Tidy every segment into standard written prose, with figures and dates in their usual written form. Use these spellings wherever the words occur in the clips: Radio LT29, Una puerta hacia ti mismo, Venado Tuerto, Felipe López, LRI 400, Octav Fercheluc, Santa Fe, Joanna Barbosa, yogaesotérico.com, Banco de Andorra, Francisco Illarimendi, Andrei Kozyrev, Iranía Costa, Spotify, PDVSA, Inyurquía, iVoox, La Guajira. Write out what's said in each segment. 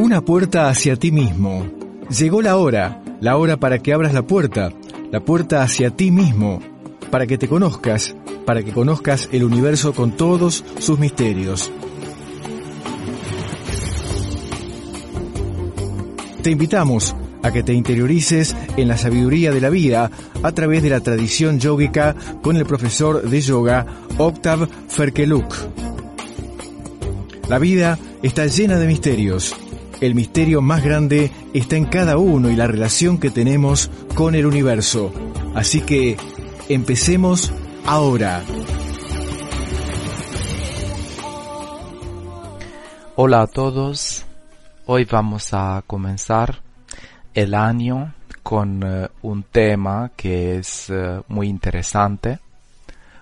Una puerta hacia ti mismo. Llegó la hora para que abras la puerta hacia ti mismo, para que te conozcas, para que conozcas el universo con todos sus misterios. Te invitamos a que te interiorices en la sabiduría de la vida a través de la tradición yógica con el profesor de yoga Octav Fercheluc. La vida está llena de misterios. El misterio más grande está en cada uno y la relación que tenemos con el universo. Así que empecemos ahora. Hola a todos. Hoy vamos a comenzar el año con un tema que es muy interesante,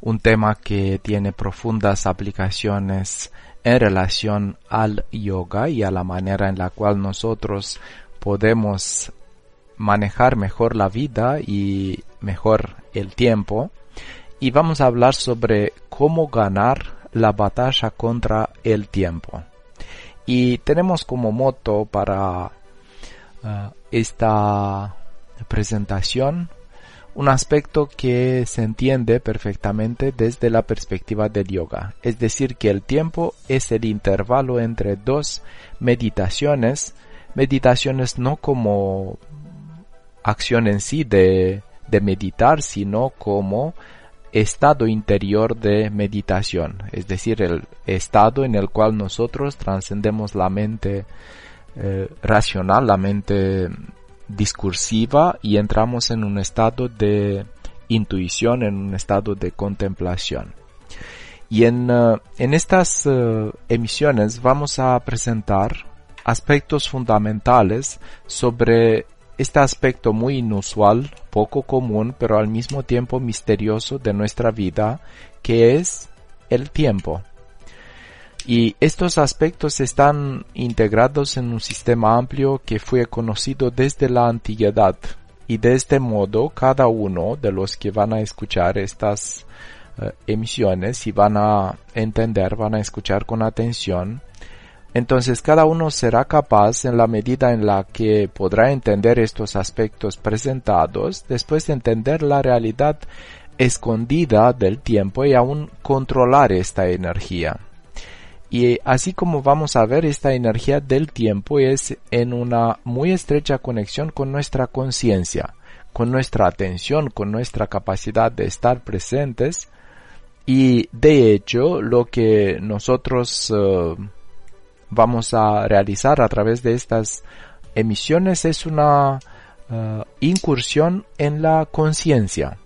un tema que tiene profundas aplicaciones en relación al yoga y a la manera en la cual nosotros podemos manejar mejor la vida y mejor el tiempo. Y vamos a hablar sobre cómo ganar la batalla contra el tiempo. Y tenemos como moto para esta presentación un aspecto que se entiende perfectamente desde la perspectiva del yoga. Es decir, que el tiempo es el intervalo entre dos meditaciones. Meditaciones no como acción en sí de meditar, sino como estado interior de meditación, es decir, el estado en el cual nosotros trascendemos la mente racional, la mente discursiva, y entramos en un estado de intuición, en un estado de contemplación. Y en estas emisiones vamos a presentar aspectos fundamentales sobre este aspecto muy inusual, poco común, pero al mismo tiempo misterioso de nuestra vida, que es el tiempo. Y estos aspectos están integrados en un sistema amplio que fue conocido desde la antigüedad. Y de este modo, cada uno de los que van a escuchar estas emisiones y van a entender, van a escuchar con atención, entonces cada uno será capaz, en la medida en la que podrá entender estos aspectos presentados, después de entender la realidad escondida del tiempo y aún controlar esta energía. Y así como vamos a ver, esta energía del tiempo es en una muy estrecha conexión con nuestra conciencia, con nuestra atención, con nuestra capacidad de estar presentes. Y de hecho, lo que nosotros vamos a realizar a través de estas emisiones es una incursión en la conciencia.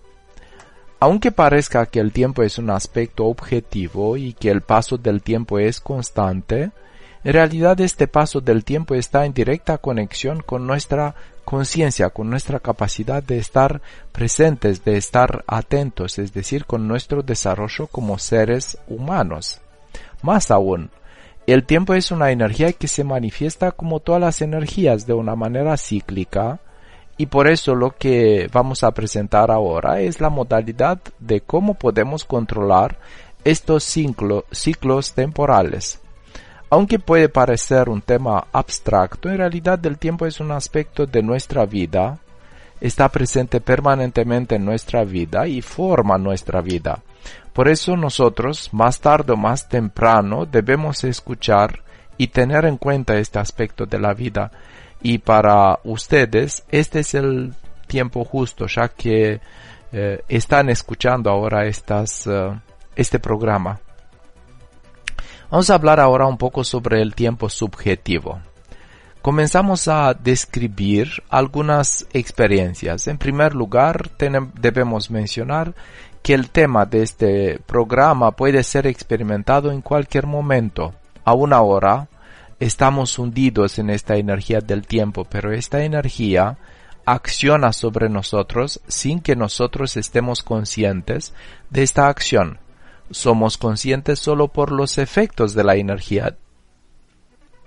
Aunque parezca que el tiempo es un aspecto objetivo y que el paso del tiempo es constante, en realidad este paso del tiempo está en directa conexión con nuestra conciencia, con nuestra capacidad de estar presentes, de estar atentos, es decir, con nuestro desarrollo como seres humanos. Más aún, el tiempo es una energía que se manifiesta como todas las energías de una manera cíclica, y por eso lo que vamos a presentar ahora es la modalidad de cómo podemos controlar estos ciclos temporales. Aunque puede parecer un tema abstracto, en realidad el tiempo es un aspecto de nuestra vida, está presente permanentemente en nuestra vida y forma nuestra vida. Por eso nosotros, más tarde o más temprano, debemos escuchar y tener en cuenta este aspecto de la vida. Y para ustedes, este es el tiempo justo, ya que están escuchando ahora este programa. Vamos a hablar ahora un poco sobre el tiempo subjetivo. Comenzamos a describir algunas experiencias. En primer lugar, debemos mencionar que el tema de este programa puede ser experimentado en cualquier momento. Aún ahora estamos hundidos en esta energía del tiempo, pero esta energía acciona sobre nosotros sin que nosotros estemos conscientes de esta acción. Somos conscientes solo por los efectos de la energía.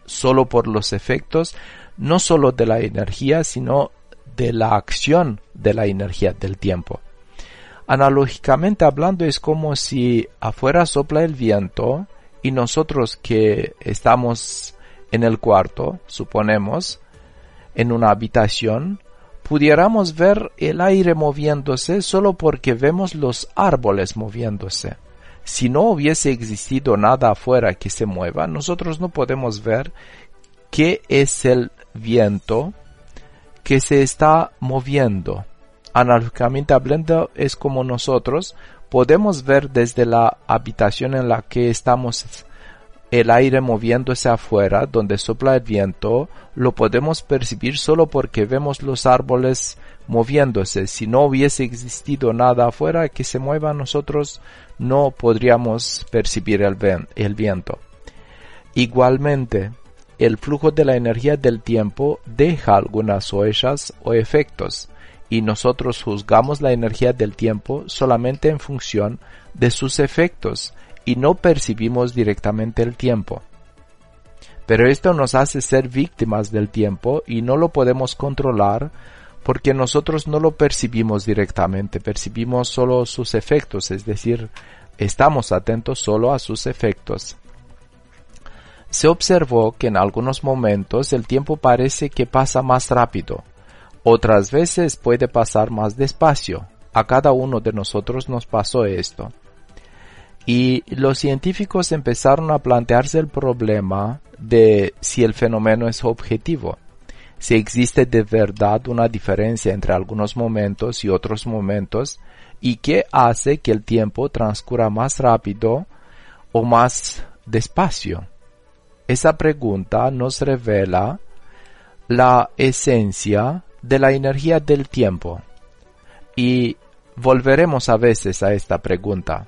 Solo por los efectos, no solo de la energía, sino de la acción de la energía del tiempo. Analógicamente hablando, es como si afuera sopla el viento y nosotros que estamos en el cuarto, suponemos, en una habitación, pudiéramos ver el aire moviéndose solo porque vemos los árboles moviéndose. Si no hubiese existido nada afuera que se mueva, nosotros no podemos ver qué es el viento que se está moviendo. Analógicamente hablando, es como nosotros podemos ver desde la habitación en la que estamos el aire moviéndose afuera, donde sopla el viento, lo podemos percibir solo porque vemos los árboles moviéndose. Si no hubiese existido nada afuera que se mueva, nosotros no podríamos percibir el viento. Igualmente, el flujo de la energía del tiempo deja algunas huellas o efectos, y nosotros juzgamos la energía del tiempo solamente en función de sus efectos y no percibimos directamente el tiempo. Pero esto nos hace ser víctimas del tiempo y no lo podemos controlar porque nosotros no lo percibimos directamente, percibimos solo sus efectos, es decir, estamos atentos solo a sus efectos. Se observó que en algunos momentos el tiempo parece que pasa más rápido. Otras veces puede pasar más despacio. A cada uno de nosotros nos pasó esto. Y los científicos empezaron a plantearse el problema de si el fenómeno es objetivo. Si existe de verdad una diferencia entre algunos momentos y otros momentos y qué hace que el tiempo transcurra más rápido o más despacio. Esa pregunta nos revela la esencia de la energía del tiempo. Y volveremos a veces a esta pregunta.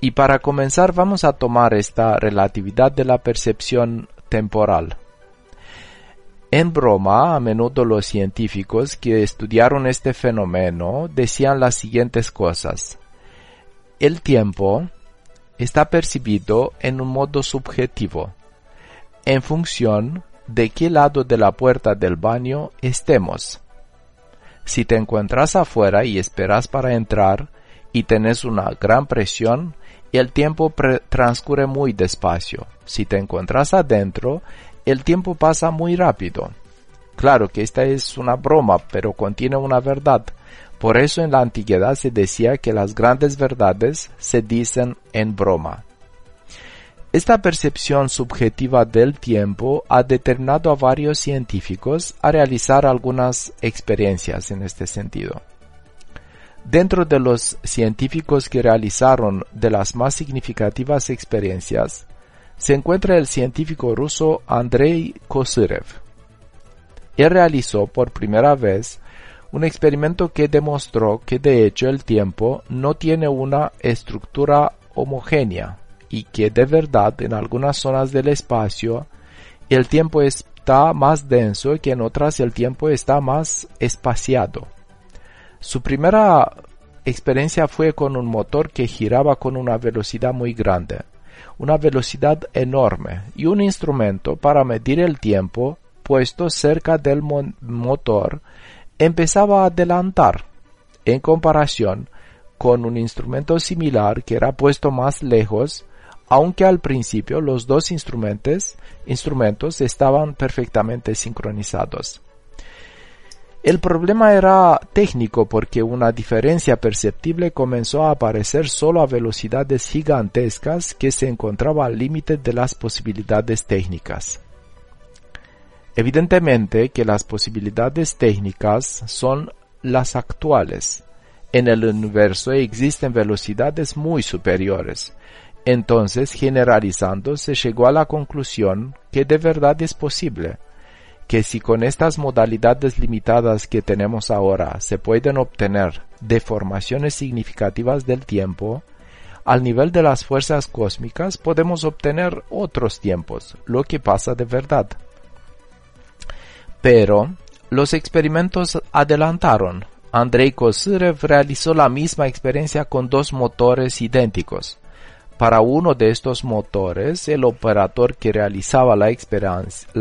Y para comenzar vamos a tomar esta relatividad de la percepción temporal. En broma, a menudo los científicos que estudiaron este fenómeno decían las siguientes cosas. El tiempo está percibido en un modo subjetivo, en función de qué lado de la puerta del baño estemos. Si te encuentras afuera y esperas para entrar y tenés una gran presión, el tiempo transcurre muy despacio. Si te encuentras adentro, el tiempo pasa muy rápido. Claro que esta es una broma, pero contiene una verdad. Por eso en la antigüedad se decía que las grandes verdades se dicen en broma. Esta percepción subjetiva del tiempo ha determinado a varios científicos a realizar algunas experiencias en este sentido. Dentro de los científicos que realizaron de las más significativas experiencias, se encuentra el científico ruso Andrei Kozyrev. Él realizó por primera vez un experimento que demostró que de hecho el tiempo no tiene una estructura homogénea, y que de verdad en algunas zonas del espacio el tiempo está más denso y que en otras el tiempo está más espaciado. Su primera experiencia fue con un motor que giraba con una velocidad muy grande, una velocidad enorme, y un instrumento para medir el tiempo puesto cerca del motor empezaba a adelantar en comparación con un instrumento similar que era puesto más lejos, aunque al principio los dos instrumentos estaban perfectamente sincronizados. El problema era técnico porque una diferencia perceptible comenzó a aparecer solo a velocidades gigantescas que se encontraba al límite de las posibilidades técnicas. Evidentemente que las posibilidades técnicas son las actuales. En el universo existen velocidades muy superiores. Entonces, generalizando, se llegó a la conclusión que de verdad es posible que si con estas modalidades limitadas que tenemos ahora se pueden obtener deformaciones significativas del tiempo, al nivel de las fuerzas cósmicas podemos obtener otros tiempos, lo que pasa de verdad. Pero los experimentos adelantaron. Andrei Kozyrev realizó la misma experiencia con dos motores idénticos. Para uno de estos motores, el operador que realizaba la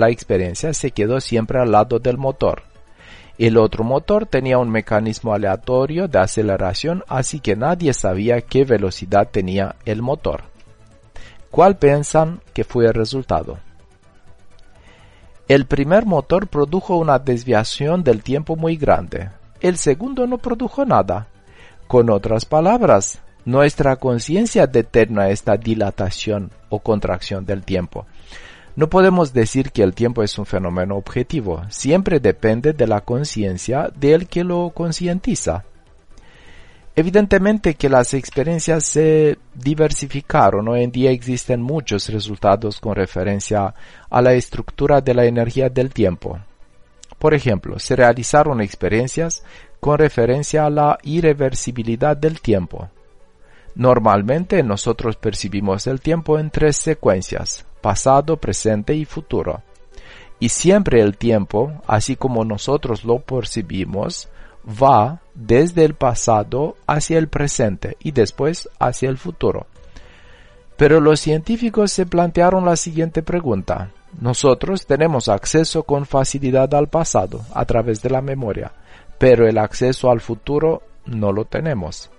experiencia se quedó siempre al lado del motor. El otro motor tenía un mecanismo aleatorio de aceleración, así que nadie sabía qué velocidad tenía el motor. ¿Cuál piensan que fue el resultado? El primer motor produjo una desviación del tiempo muy grande. El segundo no produjo nada. Con otras palabras, nuestra conciencia determina esta dilatación o contracción del tiempo. No podemos decir que el tiempo es un fenómeno objetivo. Siempre depende de la conciencia del que lo concientiza. Evidentemente que las experiencias se diversificaron. Hoy en día existen muchos resultados con referencia a la estructura de la energía del tiempo. Por ejemplo, se realizaron experiencias con referencia a la irreversibilidad del tiempo. Normalmente nosotros percibimos el tiempo en tres secuencias, pasado, presente y futuro. Y siempre el tiempo, así como nosotros lo percibimos, va desde el pasado hacia el presente y después hacia el futuro. Pero los científicos se plantearon la siguiente pregunta. Nosotros tenemos acceso con facilidad al pasado a través de la memoria, pero el acceso al futuro no lo tenemos.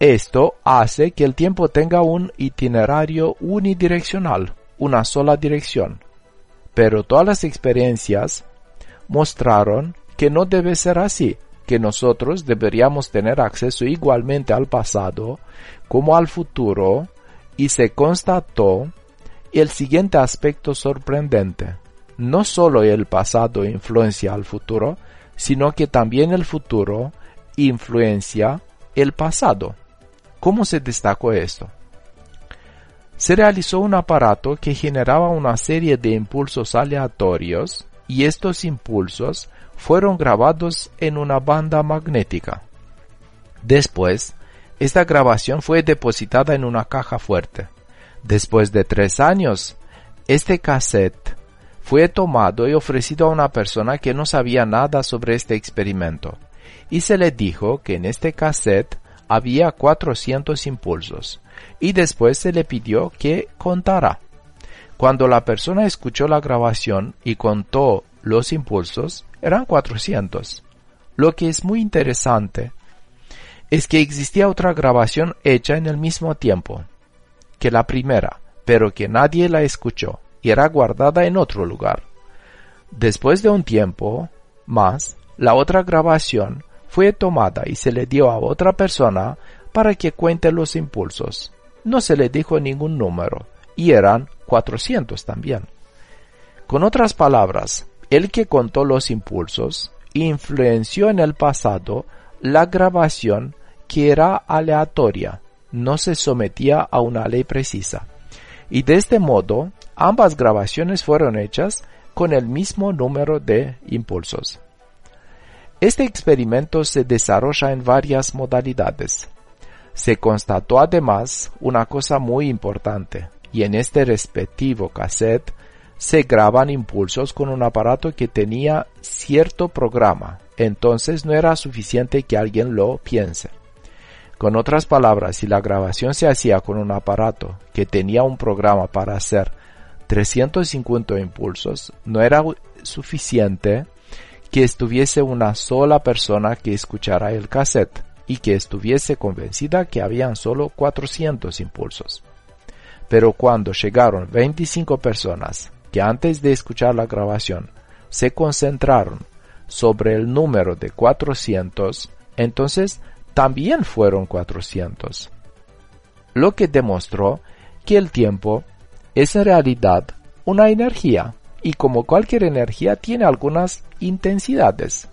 Esto hace que el tiempo tenga un itinerario unidireccional, una sola dirección. Pero todas las experiencias mostraron que no debe ser así, que nosotros deberíamos tener acceso igualmente al pasado como al futuro, y se constató el siguiente aspecto sorprendente. No solo el pasado influencia al futuro, sino que también el futuro influencia el pasado. ¿Cómo se destacó esto? Se realizó un aparato que generaba una serie de impulsos aleatorios y estos impulsos fueron grabados en una banda magnética. Después, esta grabación fue depositada en una caja fuerte. Después de 3 años, este cassette fue tomado y ofrecido a una persona que no sabía nada sobre este experimento, y se le dijo que en este cassette había 400 impulsos, y después se le pidió que contara. Cuando la persona escuchó la grabación y contó los impulsos, eran 400. Lo que es muy interesante es que existía otra grabación hecha en el mismo tiempo que la primera, pero que nadie la escuchó y era guardada en otro lugar. Después de un tiempo más, la otra grabación fue tomada y se le dio a otra persona para que cuente los impulsos. No se le dijo ningún número, y eran 400 también. Con otras palabras, el que contó los impulsos influenció en el pasado la grabación que era aleatoria, no se sometía a una ley precisa. Y de este modo, ambas grabaciones fueron hechas con el mismo número de impulsos. Este experimento se desarrolla en varias modalidades. Se constató además una cosa muy importante, y en este respectivo cassette se graban impulsos con un aparato que tenía cierto programa, entonces no era suficiente que alguien lo piense. Con otras palabras, si la grabación se hacía con un aparato que tenía un programa para hacer 350 impulsos, no era suficiente que estuviese una sola persona que escuchara el cassette y que estuviese convencida que habían solo 400 impulsos. Pero cuando llegaron 25 personas que antes de escuchar la grabación se concentraron sobre el número de 400, entonces también fueron 400. Lo que demostró que el tiempo es en realidad una energía, y como cualquier energía tiene algunas intensidades.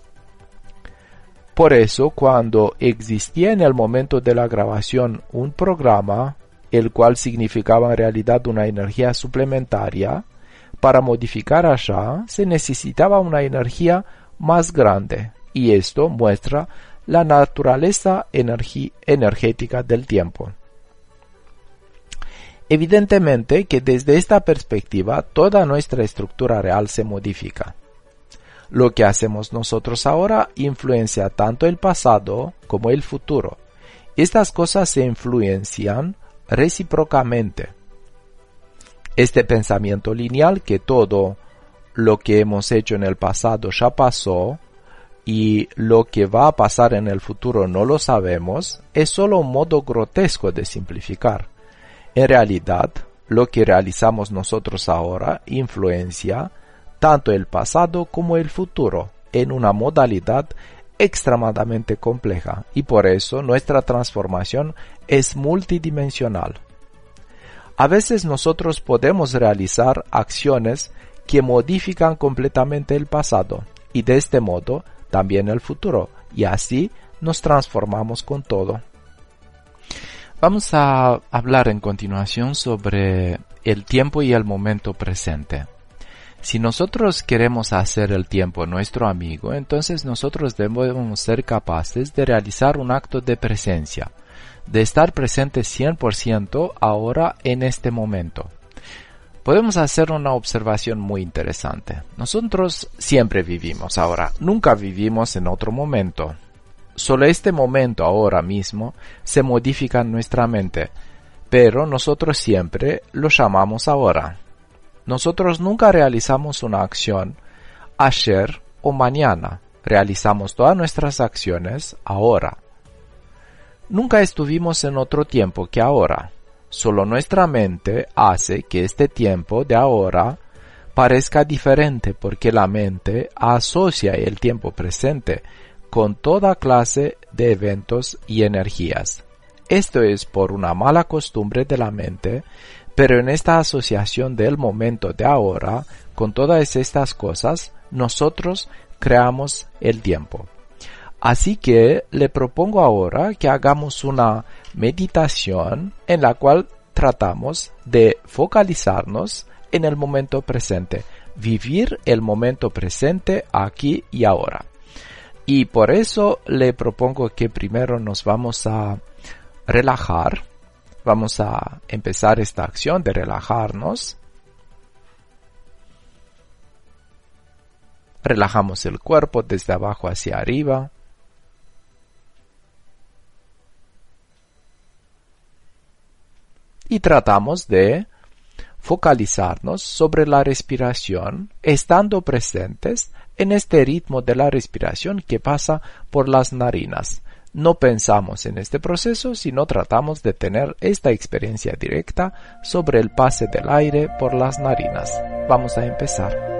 Por eso, cuando existía en el momento de la grabación un programa, el cual significaba en realidad una energía suplementaria, Para modificar allá se necesitaba una energía más grande, y esto muestra la naturaleza energética del tiempo. Evidentemente que desde esta perspectiva toda nuestra estructura real se modifica. Lo que hacemos nosotros ahora influencia tanto el pasado como el futuro. Estas cosas se influencian recíprocamente. Este pensamiento lineal que todo lo que hemos hecho en el pasado ya pasó y lo que va a pasar en el futuro no lo sabemos, es solo un modo grotesco de simplificar. En realidad, lo que realizamos nosotros ahora influencia tanto el pasado como el futuro en una modalidad extremadamente compleja, y por eso nuestra transformación es multidimensional. A veces nosotros podemos realizar acciones que modifican completamente el pasado y de este modo también el futuro, y así nos transformamos con todo. Vamos a hablar en continuación sobre el tiempo y el momento presente. Si nosotros queremos hacer el tiempo nuestro amigo, entonces nosotros debemos ser capaces de realizar un acto de presencia, de estar presente 100% ahora en este momento. Podemos hacer una observación muy interesante. Nosotros siempre vivimos ahora, nunca vivimos en otro momento. Solo este momento ahora mismo se modifica en nuestra mente, pero nosotros siempre lo llamamos ahora. Nosotros nunca realizamos una acción ayer o mañana. Realizamos todas nuestras acciones ahora. Nunca estuvimos en otro tiempo que ahora. Solo nuestra mente hace que este tiempo de ahora parezca diferente porque la mente asocia el tiempo presente con toda clase de eventos y energías. Esto es por una mala costumbre de la mente, pero en esta asociación del momento de ahora, con todas estas cosas, nosotros creamos el tiempo. Así que le propongo ahora que hagamos una meditación en la cual tratamos de focalizarnos en el momento presente, vivir el momento presente aquí y ahora. Y por eso le propongo que primero nos vamos a relajar. Vamos a empezar esta acción de relajarnos. Relajamos el cuerpo desde abajo hacia arriba. Y tratamos de focalizarnos sobre la respiración, estando presentes en este ritmo de la respiración que pasa por las narinas. No pensamos en este proceso, sino tratamos de tener esta experiencia directa sobre el pase del aire por las narinas. Vamos a empezar.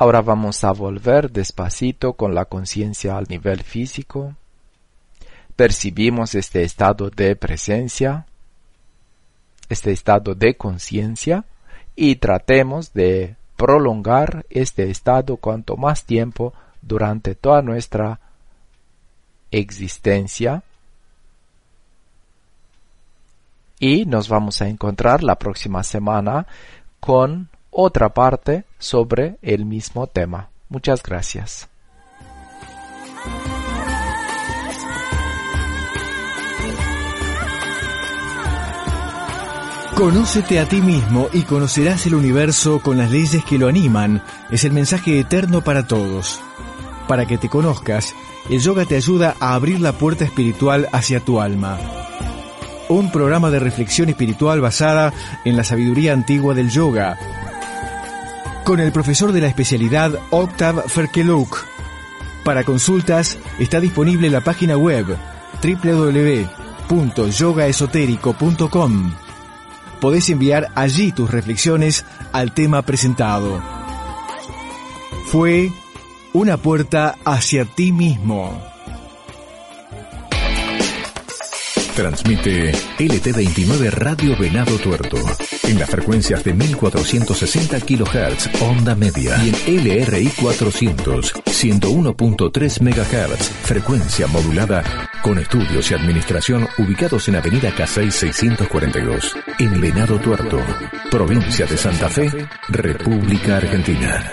Ahora vamos a volver despacito con la conciencia al nivel físico. Percibimos este estado de presencia, este estado de conciencia, y tratemos de prolongar este estado cuanto más tiempo durante toda nuestra existencia. Y nos vamos a encontrar la próxima semana con otra parte sobre el mismo tema. Muchas gracias. Conócete a ti mismo y conocerás el universo con las leyes que lo animan. Es el mensaje eterno para todos. Para que te conozcas, el yoga te ayuda a abrir la puerta espiritual hacia tu alma. Un programa de reflexión espiritual basada en la sabiduría antigua del yoga, con el profesor de la especialidad Octav Fercheluc. Para consultas está disponible la página web www.yogaesotérico.com. Podés enviar allí tus reflexiones al tema presentado. Fue Una puerta hacia ti mismo. Transmite LT29 Radio Venado Tuerto en las frecuencias de 1460 kHz, onda media, y en LRI 400, 101.3 MHz, frecuencia modulada, con estudios y administración ubicados en Avenida Casey 642, en Venado Tuerto, provincia de Santa Fe, República Argentina.